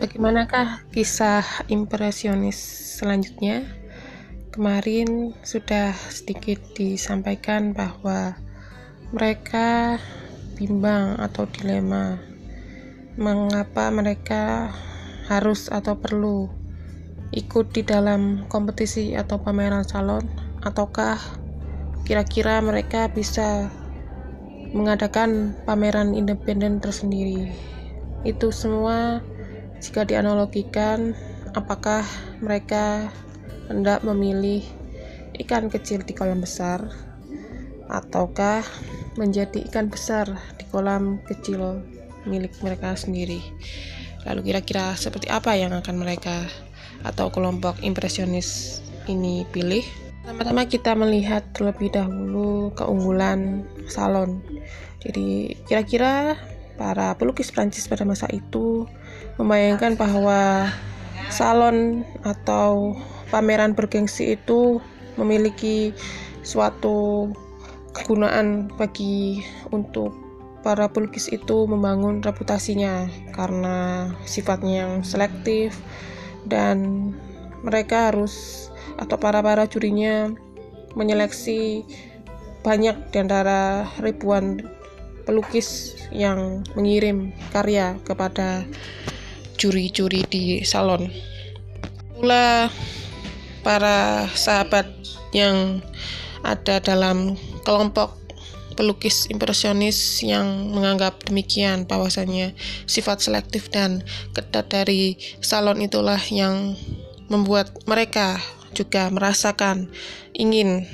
Bagaimanakah kisah impresionis selanjutnya? Kemarin sudah sedikit disampaikan bahwa mereka bimbang atau dilema mengapa mereka harus atau perlu ikut di dalam kompetisi atau pameran salon, ataukah kira-kira mereka bisa mengadakan pameran independen tersendiri. Itu semua jika dianalogikan, apakah mereka hendak memilih ikan kecil di kolam besar ataukah menjadi ikan besar di kolam kecil milik mereka sendiri? Lalu kira-kira seperti apa yang akan mereka atau kelompok impresionis ini pilih? Pertama-tama kita melihat terlebih dahulu keunggulan salon. Jadi kira-kira para pelukis Prancis pada masa itu membayangkan bahwa salon atau pameran bergengsi itu memiliki suatu kegunaan bagi untuk para pelukis itu membangun reputasinya karena sifatnya yang selektif, dan mereka harus atau para jurinya menyeleksi banyak di antara ribuan pelukis yang mengirim karya kepada juri-juri di salon. Pula para sahabat yang ada dalam kelompok pelukis impresionis yang menganggap demikian, bahwasannya sifat selektif dan ketat dari salon itulah yang membuat mereka juga merasakan ingin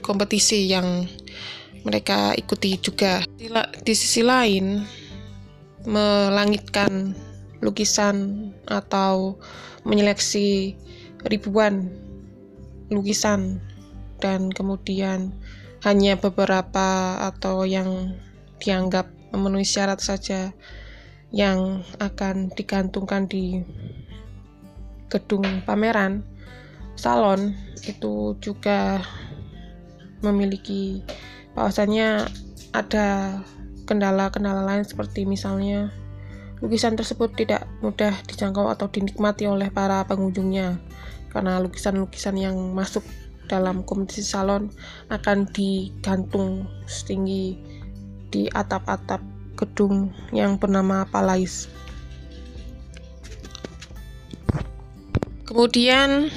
kompetisi yang mereka ikuti juga. Di sisi lain, melangitkan lukisan atau menyeleksi ribuan lukisan dan kemudian hanya beberapa atau yang dianggap memenuhi syarat saja yang akan digantungkan di gedung pameran salon, itu juga memiliki bahwasannya ada kendala-kendala lain, seperti misalnya lukisan tersebut tidak mudah dijangkau atau dinikmati oleh para pengunjungnya karena lukisan-lukisan yang masuk dalam kompetisi salon akan digantung setinggi di atap-atap gedung yang bernama Palais. Kemudian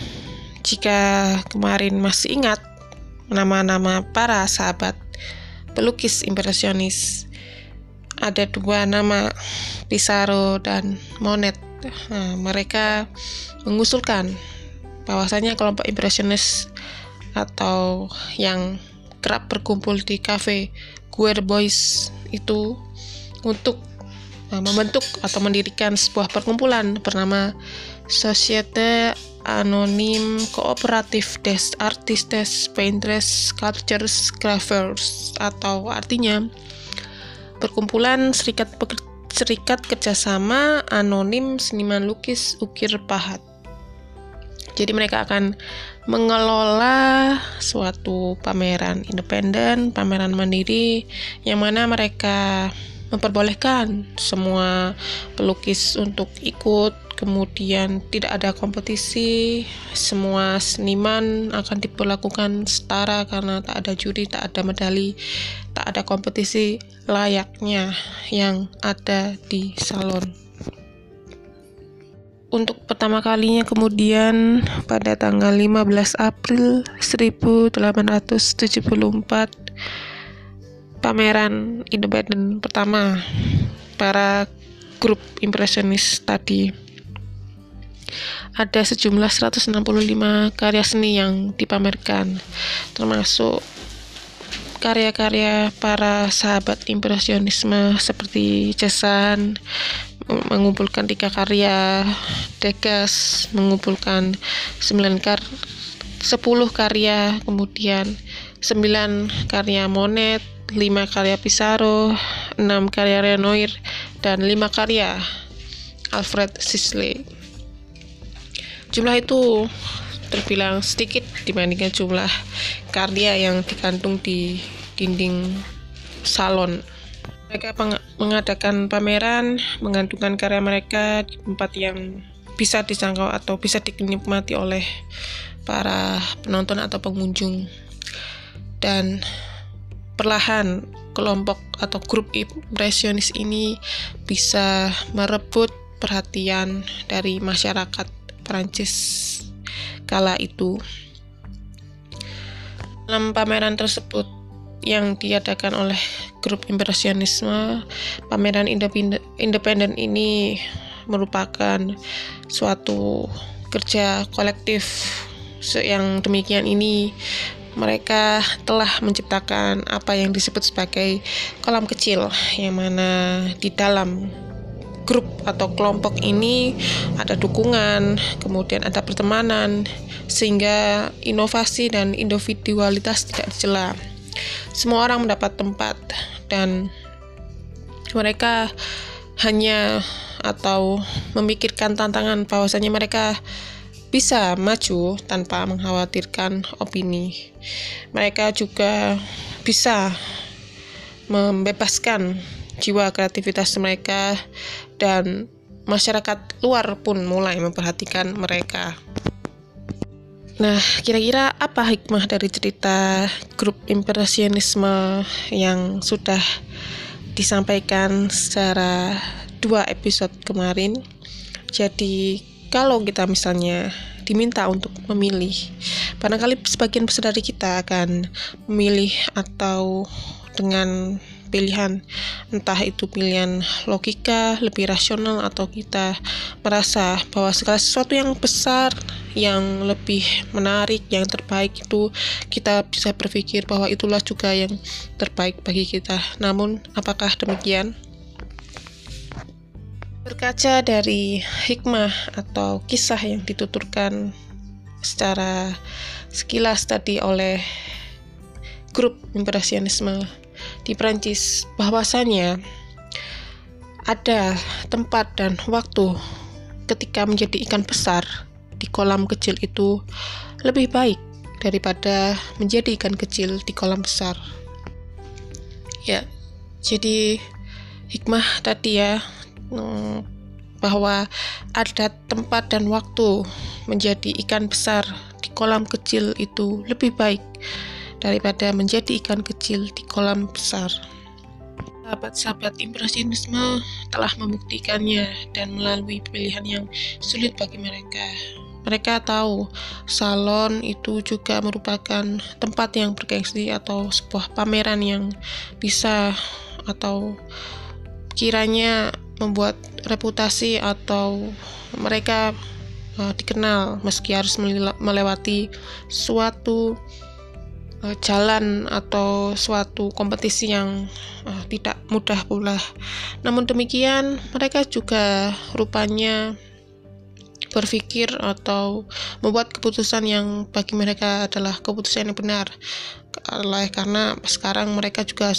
jika kemarin masih ingat nama-nama para sahabat pelukis impresionis, ada dua nama, Pissarro dan Monet. Mereka mengusulkan bahwasanya kelompok impresionis atau yang kerap berkumpul di kafe Guerbois itu untuk membentuk atau mendirikan sebuah perkumpulan bernama Société Anonyme, Coopérative, des Artistes, Peintres, Sculpteurs, Graveurs, atau artinya perkumpulan serikat kerjasama anonim seniman lukis ukir pahat. Jadi mereka akan mengelola suatu pameran independen, pameran mandiri, yang mana mereka memperbolehkan semua pelukis untuk ikut, kemudian tidak ada kompetisi, semua seniman akan diperlakukan setara karena tak ada juri, tak ada medali, tak ada kompetisi layaknya yang ada di salon. Untuk pertama kalinya kemudian pada tanggal 15 April 1874, pameran independen pertama para grup impresionis tadi. Ada sejumlah 165 karya seni yang dipamerkan, termasuk karya-karya para sahabat impresionisme seperti Cézanne mengumpulkan 3 karya, Degas mengumpulkan 10 karya, kemudian 9 karya Monet, 5 karya Pissarro, 6 karya Renoir, dan 5 karya Alfred Sisley. Jumlah itu terbilang sedikit dibandingkan jumlah karya yang digantung di dinding salon. Mereka mengadakan pameran, menggantungkan karya mereka di tempat yang bisa dijangkau atau bisa dinikmati oleh para penonton atau pengunjung. Dan perlahan kelompok atau grup impresionis ini bisa merebut perhatian dari masyarakat Prancis kala itu. Dalam pameran tersebut yang diadakan oleh grup impresionisme, pameran independen ini merupakan suatu kerja kolektif. Yang demikian ini, mereka telah menciptakan apa yang disebut sebagai kolam kecil, yang mana di dalam grup atau kelompok ini ada dukungan, kemudian ada pertemanan, sehingga inovasi dan individualitas tidak dicela. Semua orang mendapat tempat dan mereka hanya atau memikirkan tantangan bahwasanya mereka bisa maju tanpa mengkhawatirkan opini. Mereka juga bisa membebaskan jiwa kreativitas mereka dan masyarakat luar pun mulai memperhatikan mereka. Nah, kira-kira apa hikmah dari cerita grup impresionisme yang sudah disampaikan secara 2 episode kemarin? Jadi, kalau kita misalnya diminta untuk memilih, barangkali sebagian besar dari kita akan memilih atau dengan pilihan, entah itu pilihan logika, lebih rasional, atau kita merasa bahwa segala sesuatu yang besar, yang lebih menarik, yang terbaik itu kita bisa berpikir bahwa itulah juga yang terbaik bagi kita. Namun, apakah demikian? Berkaca dari hikmah atau kisah yang dituturkan secara sekilas tadi oleh grup impresionisme di Prancis, bahwasanya ada tempat dan waktu ketika menjadi ikan besar di kolam kecil itu lebih baik daripada menjadi ikan kecil di kolam besar. Ya, jadi hikmah tadi ya, bahwa ada tempat dan waktu menjadi ikan besar di kolam kecil itu lebih baik daripada menjadi ikan kecil di kolam besar. Sahabat-sahabat impresionisme telah membuktikannya dan melalui pilihan yang sulit bagi mereka. Mereka tahu salon itu juga merupakan tempat yang bergengsi atau sebuah pameran yang bisa atau kiranya membuat reputasi atau mereka dikenal, meski harus melewati suatu jalan atau suatu kompetisi yang tidak mudah pula. Namun demikian, mereka juga rupanya berpikir atau membuat keputusan yang bagi mereka adalah keputusan yang benar, karena sekarang mereka juga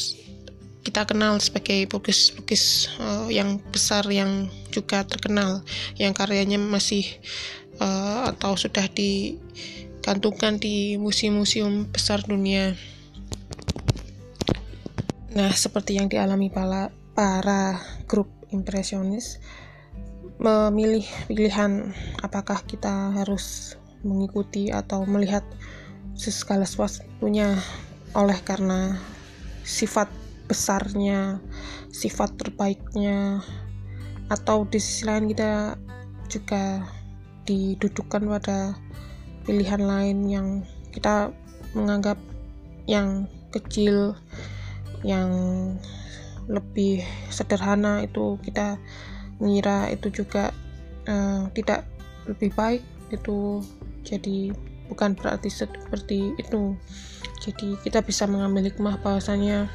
kita kenal sebagai pelukis-pelukis yang besar, yang juga terkenal, yang karyanya masih atau sudah di gantungkan di museum-museum besar dunia. Nah, seperti yang dialami para grup impresionis, memilih pilihan apakah kita harus mengikuti atau melihat segala sesuatunya oleh karena sifat besarnya, sifat terbaiknya, atau di sisi lain kita juga didudukkan pada pilihan lain yang kita menganggap yang kecil, yang lebih sederhana, itu kita mengira itu juga tidak lebih baik. Itu jadi bukan berarti seperti itu. Jadi kita bisa mengambil hikmah bahwasanya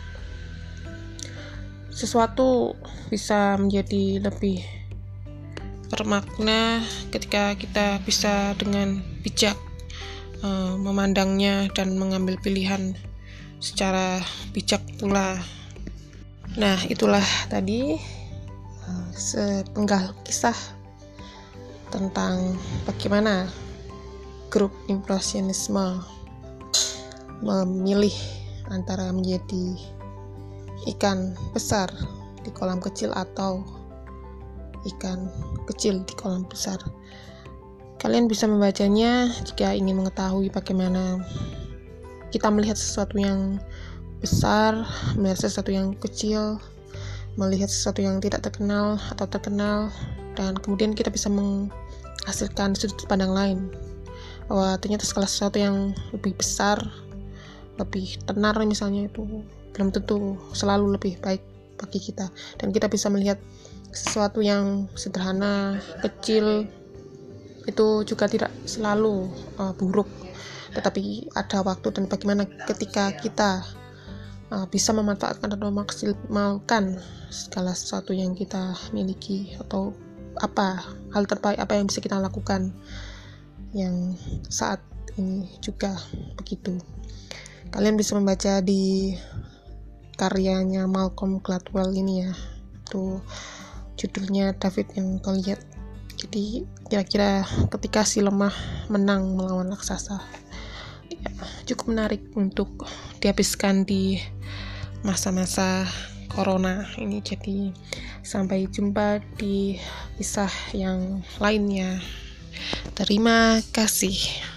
sesuatu bisa menjadi lebih bermakna ketika kita bisa dengan bijak memandangnya dan mengambil pilihan secara bijak pula. Nah, itulah tadi sepenggal kisah tentang bagaimana grup impresionisme memilih antara menjadi ikan besar di kolam kecil atau ikan kecil di kolam besar. Kalian bisa membacanya jika ingin mengetahui bagaimana kita melihat sesuatu yang besar, melihat sesuatu yang kecil, melihat sesuatu yang tidak terkenal atau terkenal, dan kemudian kita bisa menghasilkan sudut pandang lain. Wah, ternyata segala sesuatu yang lebih besar, lebih tenar misalnya, itu belum tentu selalu lebih baik bagi kita. Dan kita bisa melihat sesuatu yang sederhana, kecil, itu juga tidak selalu buruk, tetapi ada waktu. Dan bagaimana ketika kita bisa memanfaatkan atau memaksimalkan segala sesuatu yang kita miliki, atau apa hal terbaik apa yang bisa kita lakukan yang saat ini juga begitu. Kalian bisa membaca di karyanya Malcolm Gladwell ini ya, itu judulnya David and Goliath. Jadi kira-kira ketika si lemah menang melawan raksasa ya, cukup menarik untuk dihabiskan di masa-masa corona ini. Jadi sampai jumpa di kisah yang lainnya. Terima kasih.